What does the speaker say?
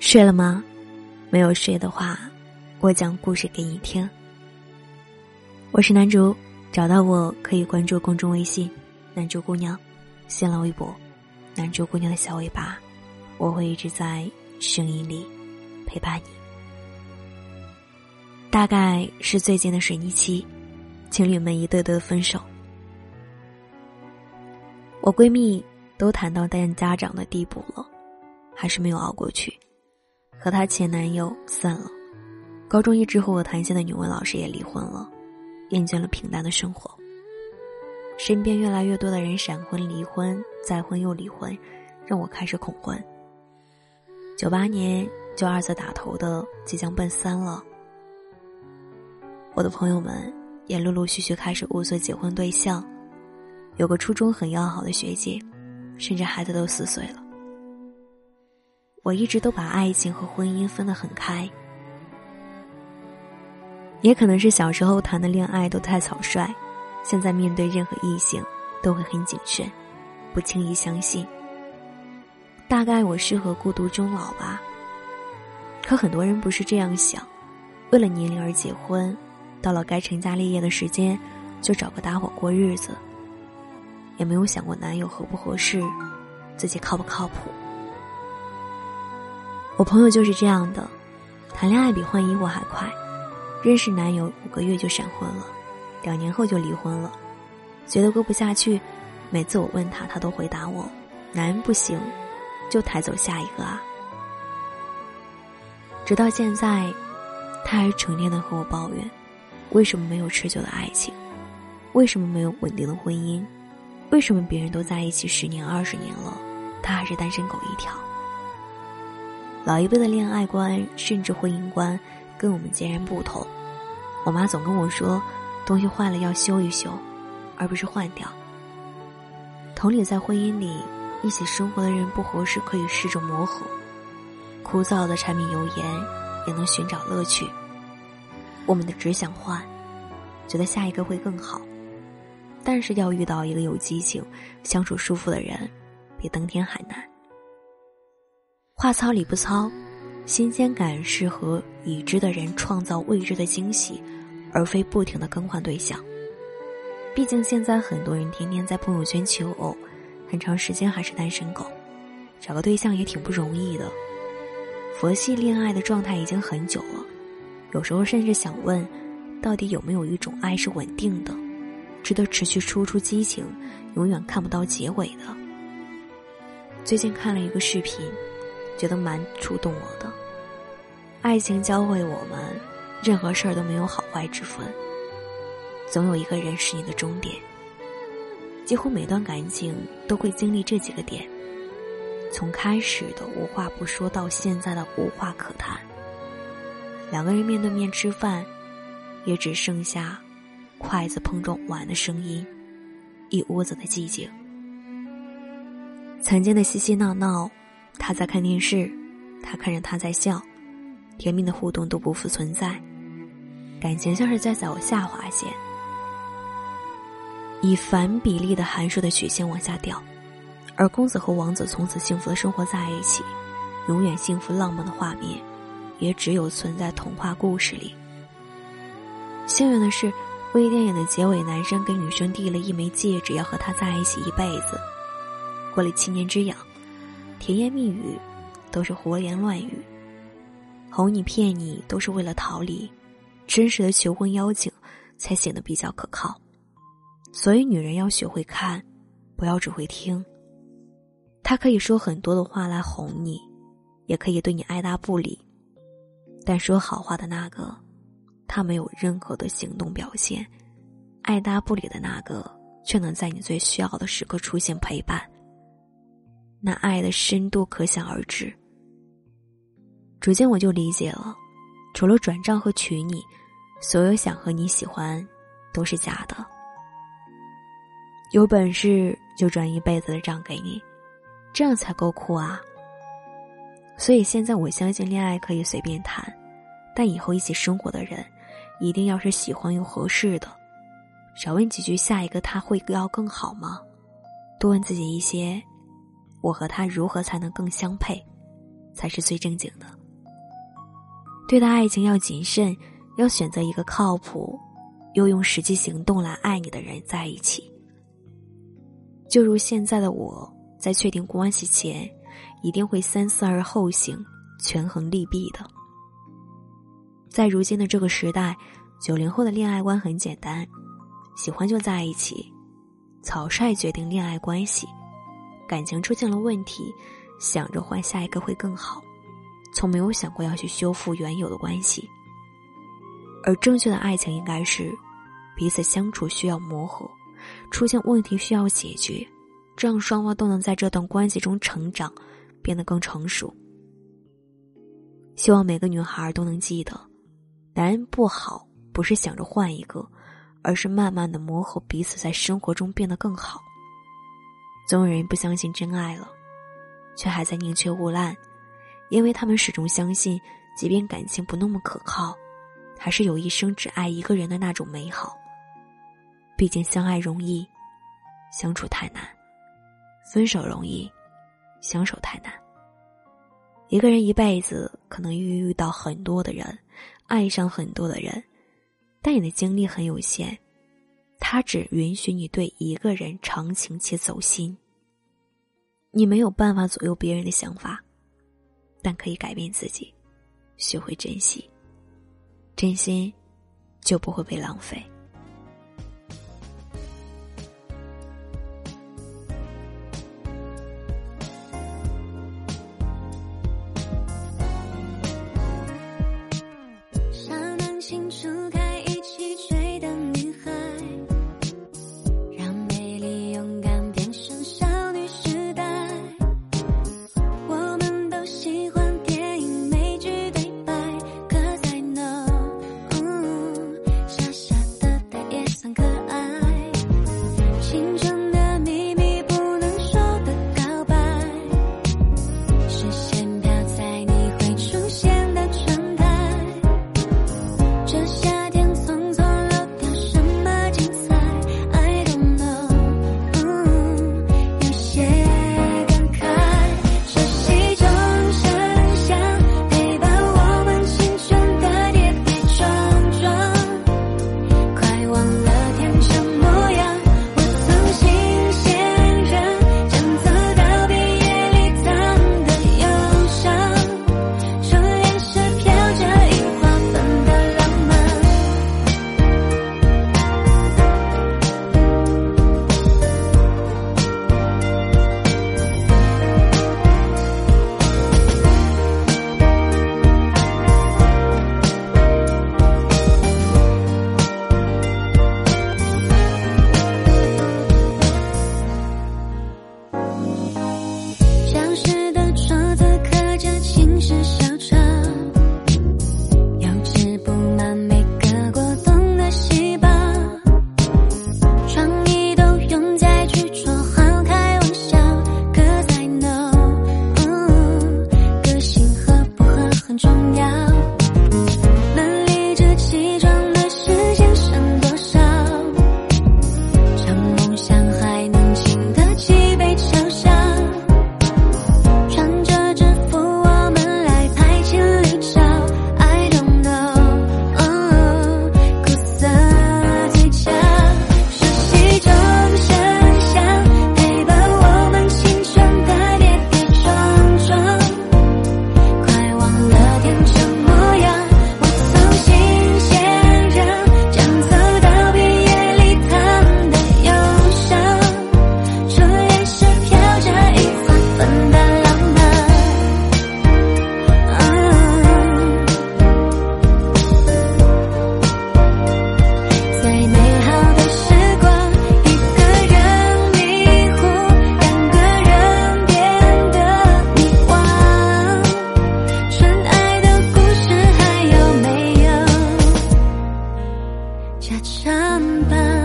睡了吗？没有睡的话，我讲故事给你听。我是男主，找到我可以关注公众微信男主姑娘，新浪微博男主姑娘的小尾巴，我会一直在声音里陪伴你。大概是最近的水泥期，情侣们一对对分手，我闺蜜都谈到当家长的地步了，还是没有熬过去，和她前男友散了。高中一直和我谈心的语文老师也离婚了，厌倦了平淡的生活。身边越来越多的人闪婚离婚，再婚又离婚，让我开始恐婚。98年就22岁打头的即将奔3了，我的朋友们也陆陆续续开始物色结婚对象，有个初中很要好的学姐，甚至孩子都4岁了。我一直都把爱情和婚姻分得很开，也可能是小时候谈的恋爱都太草率，现在面对任何异性都会很谨慎，不轻易相信。大概我适合孤独终老吧。可很多人不是这样想，为了年龄而结婚，到了该成家立业的时间就找个搭伙过日子，也没有想过男友合不合适，自己靠不靠谱。我朋友就是这样的，谈恋爱比换衣服还快，认识男友5个月就闪婚了，2年后就离婚了。觉得过不下去，每次我问他，他都回答我，男人不行就抬走下一个啊。直到现在，他还成天的和我抱怨，为什么没有持久的爱情，为什么没有稳定的婚姻，为什么别人都在一起10年20年了，他还是单身狗一条。老一辈的恋爱观甚至婚姻观跟我们截然不同。我妈总跟我说，东西坏了要修一修，而不是换掉。同理，在婚姻里一起生活的人不合适，可以试着磨合，枯燥的柴米油盐也能寻找乐趣。我们的只想换，觉得下一个会更好，但是要遇到一个有激情、相处舒服的人比登天还难。话糙理不糙，新鲜感是和已知的人创造未知的惊喜，而非不停的更换对象。毕竟现在很多人天天在朋友圈求偶，很长时间还是单身狗，找个对象也挺不容易的。佛系恋爱的状态已经很久了，有时候甚至想问，到底有没有一种爱是稳定的，值得持续输出激情，永远看不到结尾的。最近看了一个视频，觉得蛮触动我的。爱情教会我们，任何事儿都没有好坏之分，总有一个人是你的终点。几乎每段感情都会经历这几个点，从开始的无话不说到现在的无话可谈。两个人面对面吃饭，也只剩下筷子碰撞碗的声音，一屋子的寂静。曾经的嬉嬉闹闹，他在看电视，他看着他在笑，甜蜜的互动都不复存在，感情像是在走下滑线，以反比例的函数的曲线往下掉。而公子和王子从此幸福的生活在一起，永远幸福浪漫的画面也只有存在童话故事里。幸运的是，微电影的结尾，男生给女生递了一枚戒指，要和她在一起一辈子。过了7年之痒，甜言蜜语都是胡言乱语，哄你骗你都是为了逃离，真实的求婚邀请才显得比较可靠。所以女人要学会看，不要只会听。她可以说很多的话来哄你，也可以对你爱答不理，但说好话的那个她没有任何的行动表现，爱答不理的那个却能在你最需要的时刻出现陪伴，那爱的深度可想而知。逐渐我就理解了，除了转账和娶你，所有想和你喜欢都是假的。有本事就转一辈子的账给你，这样才够酷啊。所以现在我相信恋爱可以随便谈，但以后一起生活的人一定要是喜欢又合适的。少问几句下一个他会要更好吗，多问自己一些我和他如何才能更相配，才是最正经的。对待爱情要谨慎，要选择一个靠谱又用实际行动来爱你的人在一起。就如现在的我，在确定关系前一定会三思而后行，权衡利弊的。在如今的这个时代，90后的恋爱观很简单，喜欢就在一起，草率决定恋爱关系，感情出现了问题，想着换下一个会更好，从没有想过要去修复原有的关系。而正确的爱情应该是彼此相处需要磨合，出现问题需要解决，这样双方都能在这段关系中成长，变得更成熟。希望每个女孩都能记得，男人不好不是想着换一个，而是慢慢的磨合，彼此在生活中变得更好。总有人不相信真爱了，却还在宁缺毋滥，因为他们始终相信，即便感情不那么可靠，还是有一生只爱一个人的那种美好。毕竟相爱容易，相处太难，分手容易，相守太难。一个人一辈子可能遇到很多的人，爱上很多的人，但你的精力很有限，他只允许你对一个人长情且走心。你没有办法左右别人的想法，但可以改变自己，学会珍惜，真心就不会被浪费。假装吧。